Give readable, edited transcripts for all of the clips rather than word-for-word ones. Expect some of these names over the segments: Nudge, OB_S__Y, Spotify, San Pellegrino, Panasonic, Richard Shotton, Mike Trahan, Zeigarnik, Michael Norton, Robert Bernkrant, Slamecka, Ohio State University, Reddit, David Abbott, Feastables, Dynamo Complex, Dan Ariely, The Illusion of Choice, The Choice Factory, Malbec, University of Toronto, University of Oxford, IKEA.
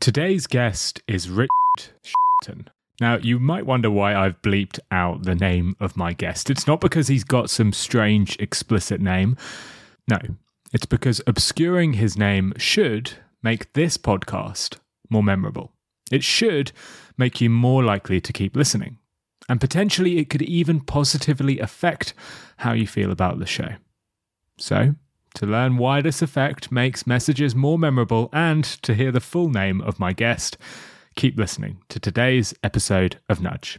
Today's guest is Richard Shotton. Now, you might wonder why I've bleeped out the name of my guest. It's not because he's got some strange, explicit name. No, it's because obscuring his name should make this podcast more memorable. It should make you more likely to keep listening. And potentially, it could even positively affect how you feel about the show. So, to learn why this effect makes messages more memorable and to hear the full name of my guest, keep listening to today's episode of Nudge.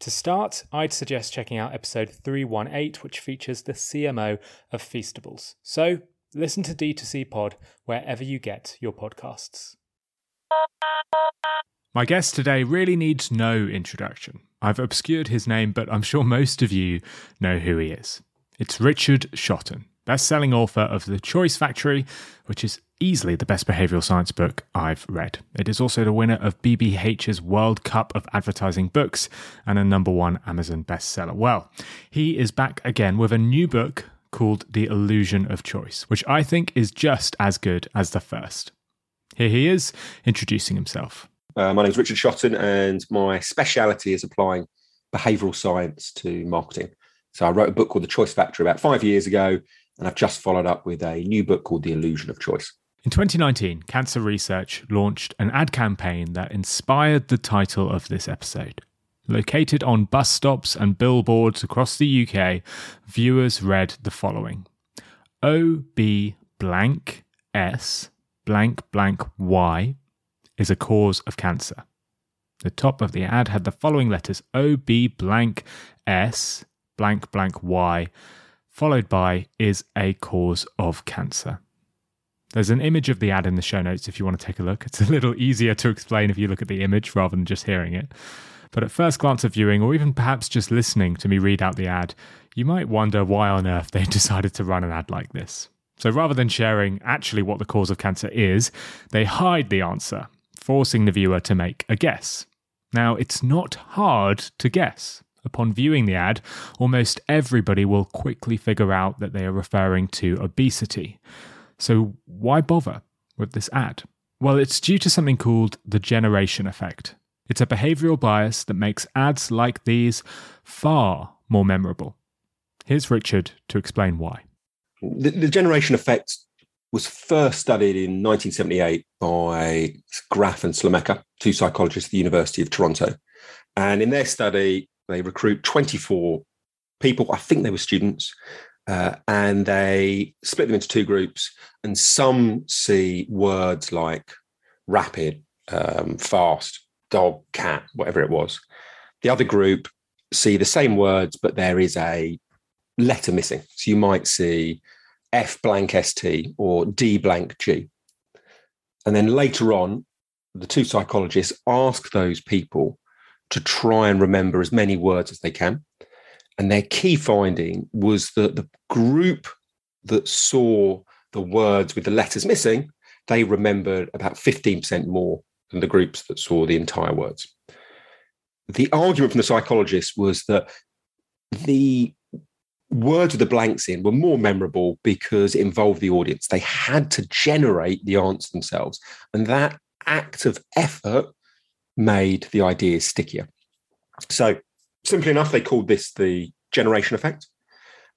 To start, I'd suggest checking out episode 318, which features the CMO of Feastables. So listen to D2C Pod wherever you get your podcasts. My guest today really needs no introduction. I've obscured his name, but I'm sure most of you know who he is. It's Richard Shotton, best-selling author of The Choice Factory, which is easily the best behavioural science book I've read. It is also the winner of BBH's World Cup of Advertising Books and a #1 Amazon bestseller. Well, he is back again with a new book called The Illusion of Choice, which I think is just as good as the first. Here he is, introducing himself. My name is Richard Shotton, and my speciality is applying behavioural science to marketing. So I wrote a book called The Choice Factory about 5 years ago, and I've just followed up with a new book called The Illusion of Choice. In 2019, Cancer Research launched an ad campaign that inspired the title of this episode. Located on bus stops and billboards across the UK, viewers read the following: OB blank S blank blank Y is a cause of cancer. The top of the ad had the following letters: OB blank S blank blank Y, followed by is a cause of cancer. There's an image of the ad in the show notes if you want to take a look. It's a little easier to explain if you look at the image rather than just hearing it. But at first glance of viewing, or even perhaps just listening to me read out the ad, you might wonder why on earth they decided to run an ad like this. So rather than sharing actually what the cause of cancer is, they hide the answer, forcing the viewer to make a guess. Now, it's not hard to guess. Upon viewing the ad, almost everybody will quickly figure out that they are referring to obesity. So why bother with this ad? Well, it's due to something called the generation effect. It's a behavioural bias that makes ads like these far more memorable. Here's Richard to explain why. The generation effect was first studied in 1978 by Graf and Slamecka, two psychologists at the University of Toronto. And in their study, they recruit 24 people, I think they were students, and they split them into two groups, and some see words like rapid, fast, dog, cat, whatever it was. The other group see the same words, but there is a letter missing. So you might see F blank ST or D blank G. And then later on, the two psychologists ask those people to try and remember as many words as they can. And their key finding was that the group that saw the words with the letters missing, they remembered about 15% more than the groups that saw the entire words. The argument from the psychologists was that the words with the blanks in were more memorable because it involved the audience. They had to generate the answer themselves. And that act of effort made the ideas stickier. So simply enough, they called this the generation effect,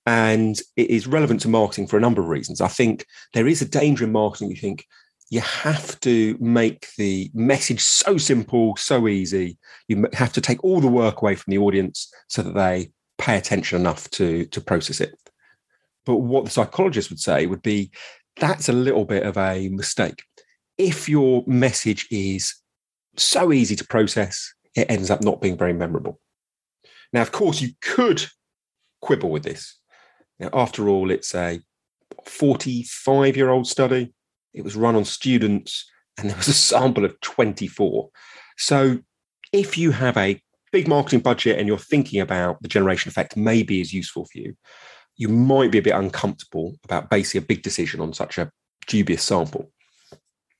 and it is relevant to marketing for a number of reasons. I think there is a danger in marketing. You think you have to make the message so simple, so easy. You have to take all the work away from the audience so that they pay attention enough to process it. But what the psychologists would say would be that's a little bit of a mistake. If your message is so easy to process, it ends up not being very memorable. Now, of course, you could quibble with this. Now, after all, it's a 45-year-old study. It was run on students, and there was a sample of 24. So if you have a big marketing budget and you're thinking about the generation effect maybe is useful for you, you might be a bit uncomfortable about basing a big decision on such a dubious sample.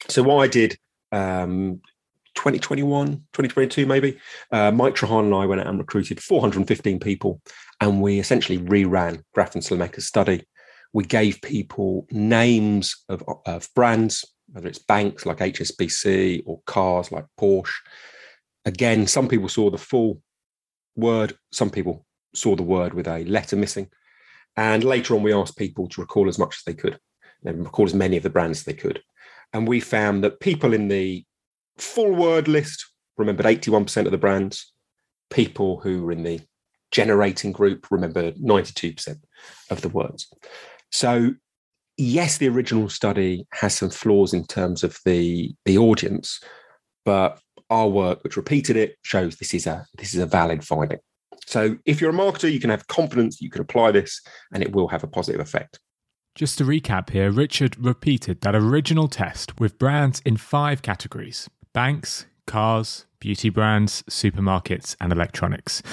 So what I did 2021, 2022 maybe, Mike Trahan and I went out and recruited 415 people, and we essentially reran Graf and Slamecka's study. We gave people names of brands, whether it's banks like HSBC or cars like Porsche. Again, some people saw the full word, some people saw the word with a letter missing. And later on, we asked people to recall as much as they could, and recall as many of the brands as they could. And we found that people in the full word list remembered 81% of the brands. People who were in the generating group remembered 92% of the words. So yes, the original study has some flaws in terms of the audience, but our work, which repeated it, shows this is a valid finding. So if you're a marketer, you can have confidence that you can apply this and it will have a positive effect. Just to recap here, Richard repeated that original test with brands in 5 categories: banks, cars, beauty brands, supermarkets, and electronics.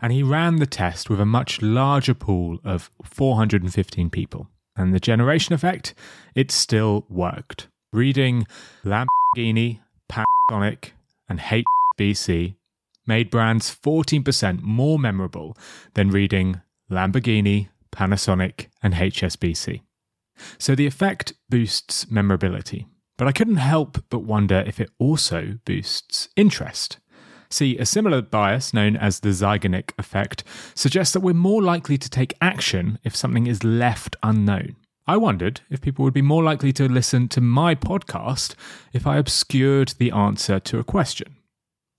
And he ran the test with a much larger pool of 415 people. And the generation effect, it still worked. Reading Lamborghini, Panasonic, and HSBC made brands 14% more memorable than reading Lamborghini, Panasonic, and HSBC. So the effect boosts memorability. But I couldn't help but wonder if it also boosts interest. See, a similar bias, known as the Zeigarnik effect, suggests that we're more likely to take action if something is left unknown. I wondered if people would be more likely to listen to my podcast if I obscured the answer to a question.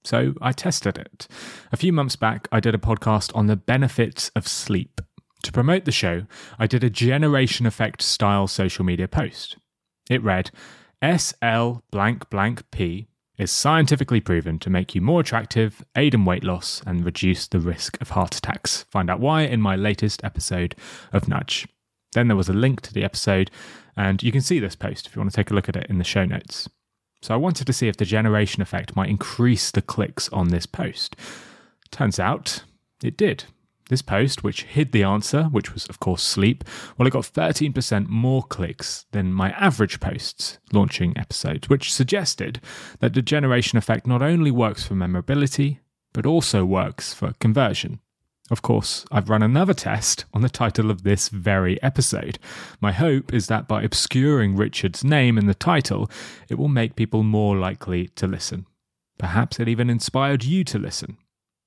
So I tested it. A few months back, I did a podcast on the benefits of sleep. To promote the show, I did a generation effect style social media post. It read, SL blank blank P is scientifically proven to make you more attractive, aid in weight loss, and reduce the risk of heart attacks. Find out why in my latest episode of Nudge. Then there was a link to the episode, and you can see this post if you want to take a look at it in the show notes. So I wanted to see if the generation effect might increase the clicks on this post. Turns out it did. This post, which hid the answer, which was of course sleep, well, it got 13% more clicks than my average posts launching episodes, which suggested that the generation effect not only works for memorability, but also works for conversion. Of course, I've run another test on the title of this very episode. My hope is that by obscuring Richard's name in the title, it will make people more likely to listen. Perhaps it even inspired you to listen.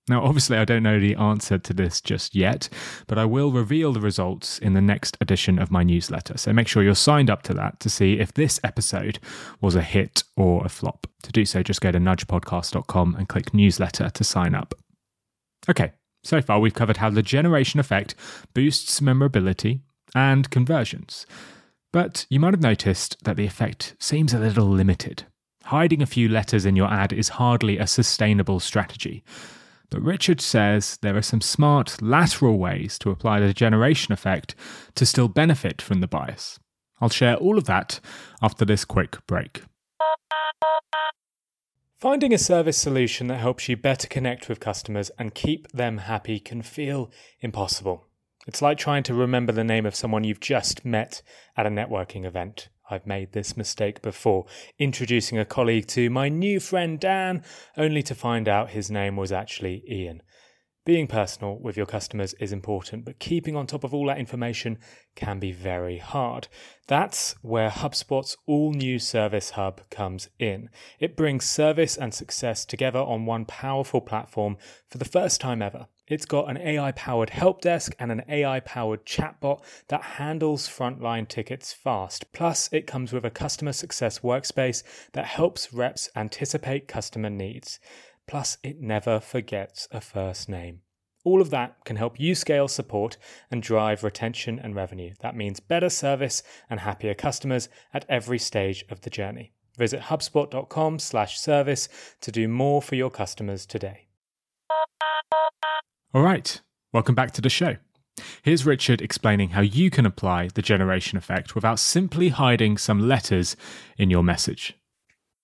Now, obviously, I don't know the answer to this just yet, but I will reveal the results in the next edition of my newsletter. So make sure you're signed up to that to see if this episode was a hit or a flop. To do so, just go to nudgepodcast.com and click newsletter to sign up. Okay. So far, we've covered how the generation effect boosts memorability and conversions. But you might have noticed that the effect seems a little limited. Hiding a few letters in your ad is hardly a sustainable strategy. But Richard says there are some smart lateral ways to apply the generation effect to still benefit from the bias. I'll share all of that after this quick break. Finding a service solution that helps you better connect with customers and keep them happy can feel impossible. It's like trying to remember the name of someone you've just met at a networking event. I've made this mistake before, introducing a colleague to my new friend Dan, only to find out his name was actually Ian. Being personal with your customers is important, but keeping on top of all that information can be very hard. That's where HubSpot's all-new Service Hub comes in. It brings service and success together on one powerful platform for the first time ever. It's got an AI-powered help desk and an AI-powered chatbot that handles frontline tickets fast. Plus, it comes with a customer success workspace that helps reps anticipate customer needs. Plus, it never forgets a first name. All of that can help you scale support and drive retention and revenue. That means better service and happier customers at every stage of the journey. Visit hubspot.com/service to do more for your customers today. All right, welcome back to the show. Here's Richard explaining how you can apply the generation effect without simply hiding some letters in your message.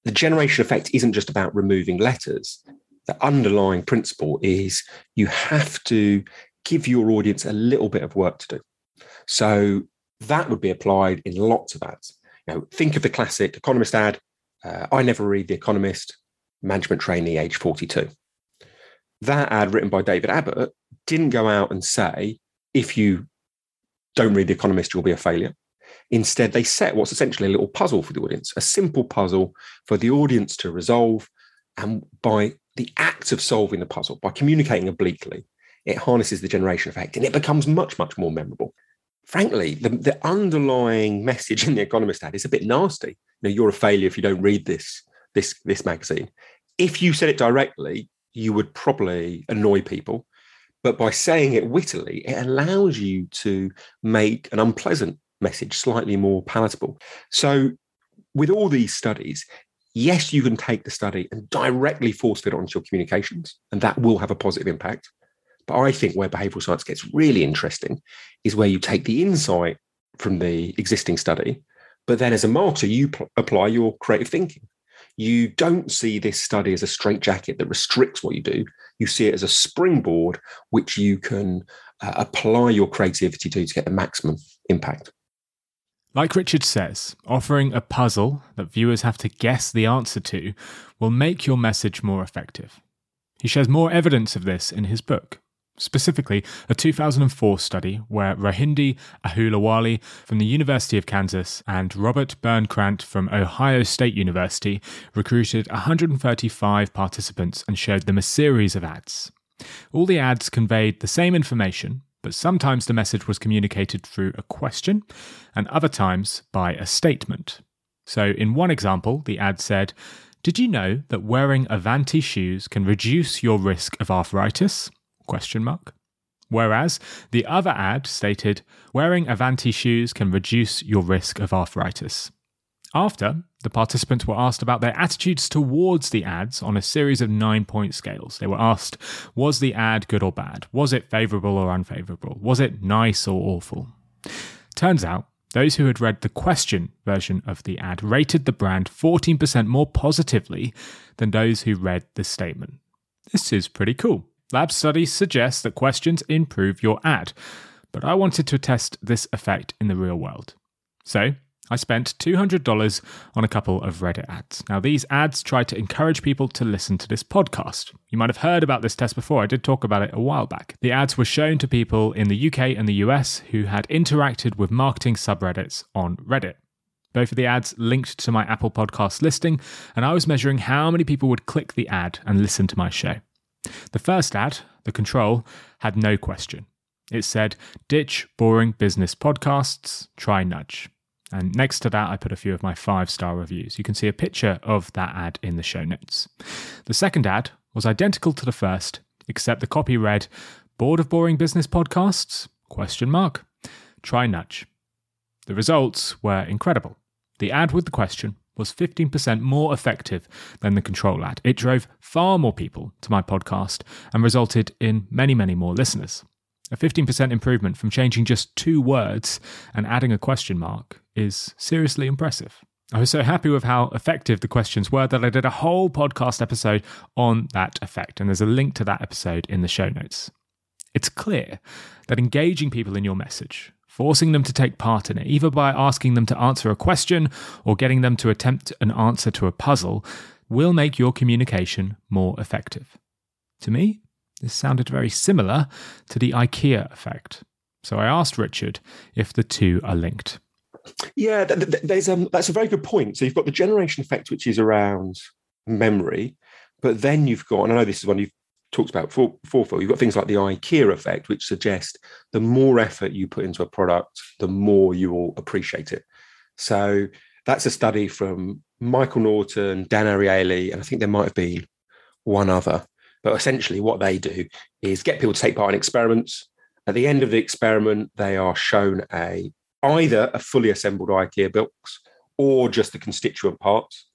The generation effect isn't just about removing letters. the underlying principle is you have to give your audience a little bit of work to do. So that would be applied in lots of ads. You know, think of the classic Economist ad, I never read The Economist, management trainee age 42. That ad written by David Abbott didn't go out and say, if you don't read The Economist, you'll be a failure. Instead, they set what's essentially a little puzzle for the audience, a simple puzzle for the audience to resolve. And by the act of solving the puzzle, by communicating obliquely, it harnesses the generation effect and it becomes much, much more memorable. Frankly, the underlying message in The Economist ad is a bit nasty. You know, you're a failure if you don't read this magazine. If you said it directly, you would probably annoy people. But by saying it wittily, it allows you to make an unpleasant message slightly more palatable. So with all these studies, yes, you can take the study and directly force fit onto your communications, and that will have a positive impact. But I think where behavioural science gets really interesting is where you take the insight from the existing study, but then as a marketer, you apply your creative thinking. You don't see this study as a straitjacket that restricts what you do. You see it as a springboard which you can apply your creativity to get the maximum impact. Like Richard says, offering a puzzle that viewers have to guess the answer to will make your message more effective. He shares more evidence of this in his book. Specifically, a 2004 study where Rahindi Ahulawali from the University of Kansas and Robert Bernkrant from Ohio State University recruited 135 participants and showed them a series of ads. All the ads conveyed the same information, but sometimes the message was communicated through a question and other times by a statement. So in one example, the ad said, "Did you know that wearing Avanti shoes can reduce your risk of arthritis?" Whereas the other ad stated, "Wearing Avanti shoes can reduce your risk of arthritis." After, the participants were asked about their attitudes towards the ads on a series of 9-point scales. They were asked, was the ad good or bad? Was it favourable or unfavourable? Was it nice or awful? Turns out, those who had read the question version of the ad rated the brand 14% more positively than those who read the statement. This is pretty cool. Lab studies suggest that questions improve your ad, but I wanted to test this effect in the real world. So I spent $200 on a couple of Reddit ads. Now, these ads try to encourage people to listen to this podcast. You might have heard about this test before. I did talk about it a while back. The ads were shown to people in the UK and the US who had interacted with marketing subreddits on Reddit. Both of the ads linked to my Apple Podcast listing, and I was measuring how many people would click the ad and listen to my show. The first ad, the control, had no question. It said, "Ditch boring business podcasts, try Nudge." And next to that, I put a few of my 5-star reviews. You can see a picture of that ad in the show notes. The second ad was identical to the first, except the copy read, "Bored of boring business podcasts? ? Try Nudge." The results were incredible. The ad with the question was 15% more effective than the control ad. It drove far more people to my podcast and resulted in many, many more listeners. A 15% improvement from changing just 2 words and adding a question mark is seriously impressive. I was so happy with how effective the questions were that I did a whole podcast episode on that effect, and there's a link to that episode in the show notes. It's clear that engaging people in your message, forcing them to take part in it, either by asking them to answer a question or getting them to attempt an answer to a puzzle, will make your communication more effective. To me, this sounded very similar to the IKEA effect. So I asked Richard if the two are linked. Yeah, that's a very good point. So you've got the generation effect, which is around memory, but then you've got, and I know this is one you've talked about before, you've got things like the IKEA effect, which suggests the more effort you put into a product, the more you will appreciate it. So that's a study from Michael Norton, Dan Ariely, and I think there might have been one other. But essentially what they do is get people to take part in experiments. At the end of the experiment, they are shown either a fully assembled IKEA box or just the constituent parts.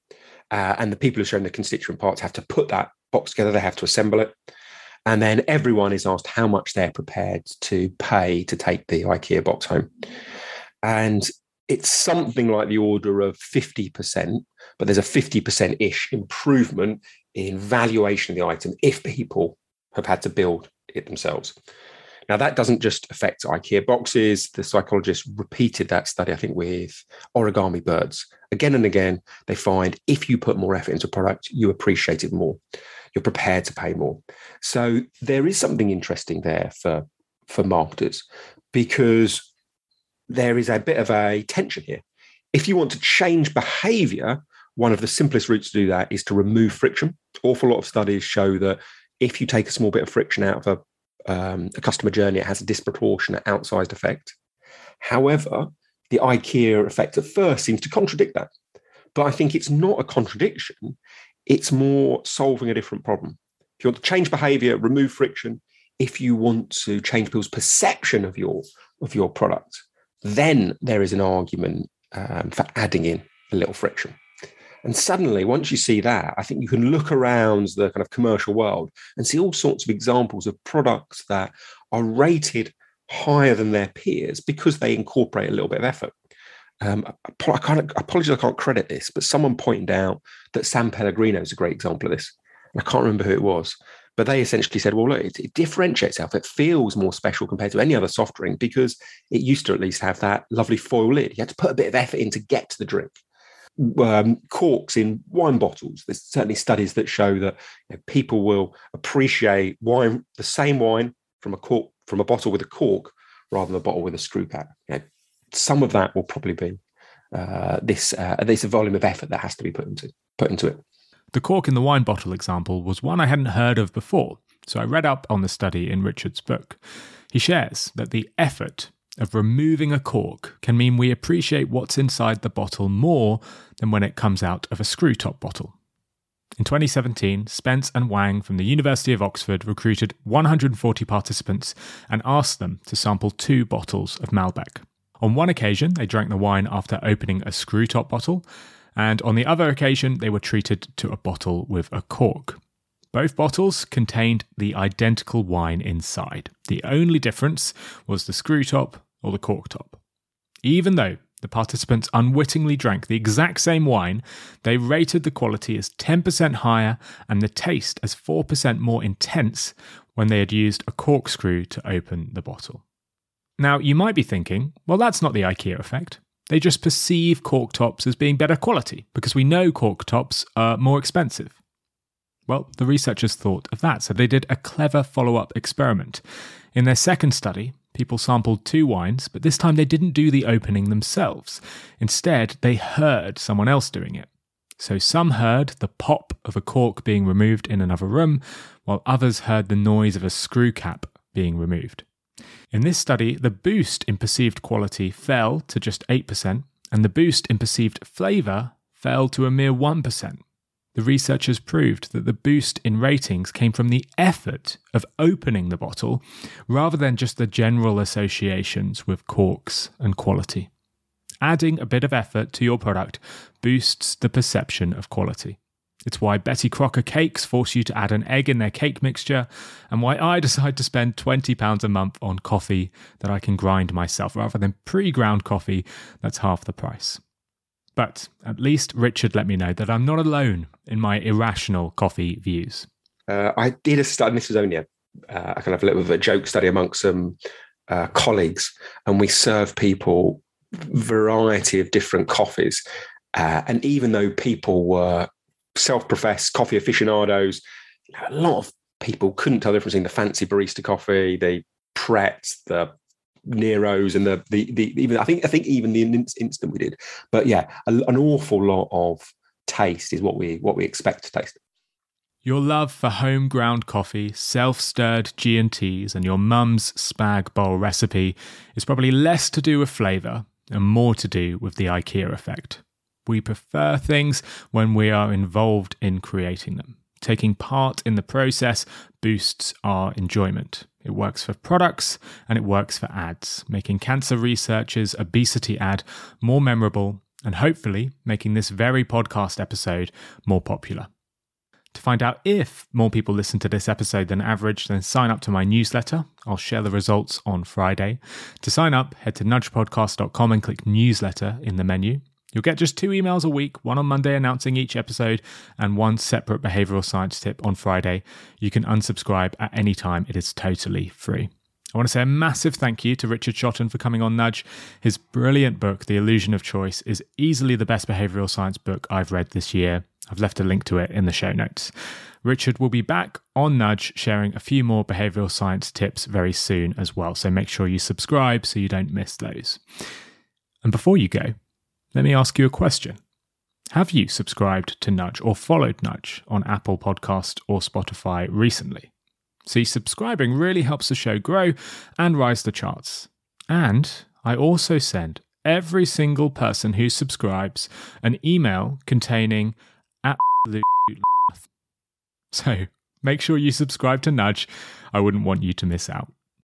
And the people who are shown the constituent parts have to put that box together, they have to assemble it. And then everyone is asked how much they're prepared to pay to take the IKEA box home. And it's something like the order of 50% but there's a 50%-ish improvement in valuation of the item if people have had to build it themselves. Now, that doesn't just affect IKEA boxes. The psychologists repeated that study, I think, with origami birds. Again and again, they find if you put more effort into a product, you appreciate it more. You're prepared to pay more. So there is something interesting there for marketers, because there is a bit of a tension here. If you want to change behavior, one of the simplest routes to do that is to remove friction. Awful lot of studies show that if you take a small bit of friction out of a customer journey, it has a disproportionate outsized effect. However, the IKEA effect at first seems to contradict that. But I think it's not a contradiction. It's more solving a different problem. If you want to change behavior, remove friction. If you want to change people's perception of your product, then there is an argument for adding in a little friction. And suddenly, once you see that, I think you can look around the kind of commercial world and see all sorts of examples of products that are rated higher than their peers because they incorporate a little bit of effort. I can't credit this, but someone pointed out that San Pellegrino is a great example of this. And I can't remember who it was, but they essentially said, well, look, it differentiates itself. It feels more special compared to any other soft drink because it used to at least have that lovely foil lid. You had to put a bit of effort in to get to the drink. Corks in wine bottles. There's certainly studies that show that people will appreciate wine, the same wine from a bottle with a cork rather than a bottle with a screw cap. Some of that will probably be this volume of effort that has to be put into it. The cork in the wine bottle example was one I hadn't heard of before, so I read up on the study in Richard's book. He shares that the effort of removing a cork can mean we appreciate what's inside the bottle more than when it comes out of a screw-top bottle. In 2017, Spence and Wang from the University of Oxford recruited 140 participants and asked them to sample 2 bottles of Malbec. On one occasion, they drank the wine after opening a screw-top bottle, and on the other occasion, they were treated to a bottle with a cork. Both bottles contained the identical wine inside. The only difference was the screw top or the cork top. Even though the participants unwittingly drank the exact same wine, they rated the quality as 10% higher and the taste as 4% more intense when they had used a corkscrew to open the bottle. Now, you might be thinking, well, that's not the IKEA effect. They just perceive cork tops as being better quality because we know cork tops are more expensive. Well, the researchers thought of that, so they did a clever follow-up experiment. In their second study, people sampled 2 wines, but this time they didn't do the opening themselves. Instead, they heard someone else doing it. So some heard the pop of a cork being removed in another room, while others heard the noise of a screw cap being removed. In this study, the boost in perceived quality fell to just 8%, and the boost in perceived flavour fell to a mere 1%. The researchers proved that the boost in ratings came from the effort of opening the bottle rather than just the general associations with corks and quality. Adding a bit of effort to your product boosts the perception of quality. It's why Betty Crocker cakes force you to add an egg in their cake mixture, and why I decide to spend £20 a month on coffee that I can grind myself rather than pre-ground coffee that's half the price. But at least Richard let me know that I'm not alone in my irrational coffee views. I did a study, and this was only a kind of a little bit of a joke study amongst some colleagues, and we served people a variety of different coffees. And even though people were self-professed coffee aficionados, a lot of people couldn't tell the difference between the fancy barista coffee, the Pret, the Nero's, and even I think even the instant we did, but yeah, an awful lot of taste is what we expect to taste. Your love for home ground coffee, self-stirred G&Ts, and your mum's spag bowl recipe is probably less to do with flavour and more to do with the IKEA effect. We prefer things when we are involved in creating them. Taking part in the process boosts our enjoyment. It works for products and it works for ads, making Cancer Research's obesity ad more memorable and hopefully making this very podcast episode more popular. To find out if more people listen to this episode than average, then sign up to my newsletter. I'll share the results on Friday. To sign up, head to nudgepodcast.com and click newsletter in the menu. You'll get just 2 emails a week, one on Monday announcing each episode and one separate behavioral science tip on Friday. You can unsubscribe at any time. It is totally free. I want to say a massive thank you to Richard Shotton for coming on Nudge. His brilliant book, The Illusion of Choice, is easily the best behavioral science book I've read this year. I've left a link to it in the show notes. Richard will be back on Nudge sharing a few more behavioral science tips very soon as well. So make sure you subscribe so you don't miss those. And before you go, let me ask you a question. Have you subscribed to Nudge or followed Nudge on Apple Podcasts or Spotify recently? See, subscribing really helps the show grow and rise the charts. And I also send every single person who subscribes an email containing absolute So make sure you subscribe to Nudge. I wouldn't want you to miss out.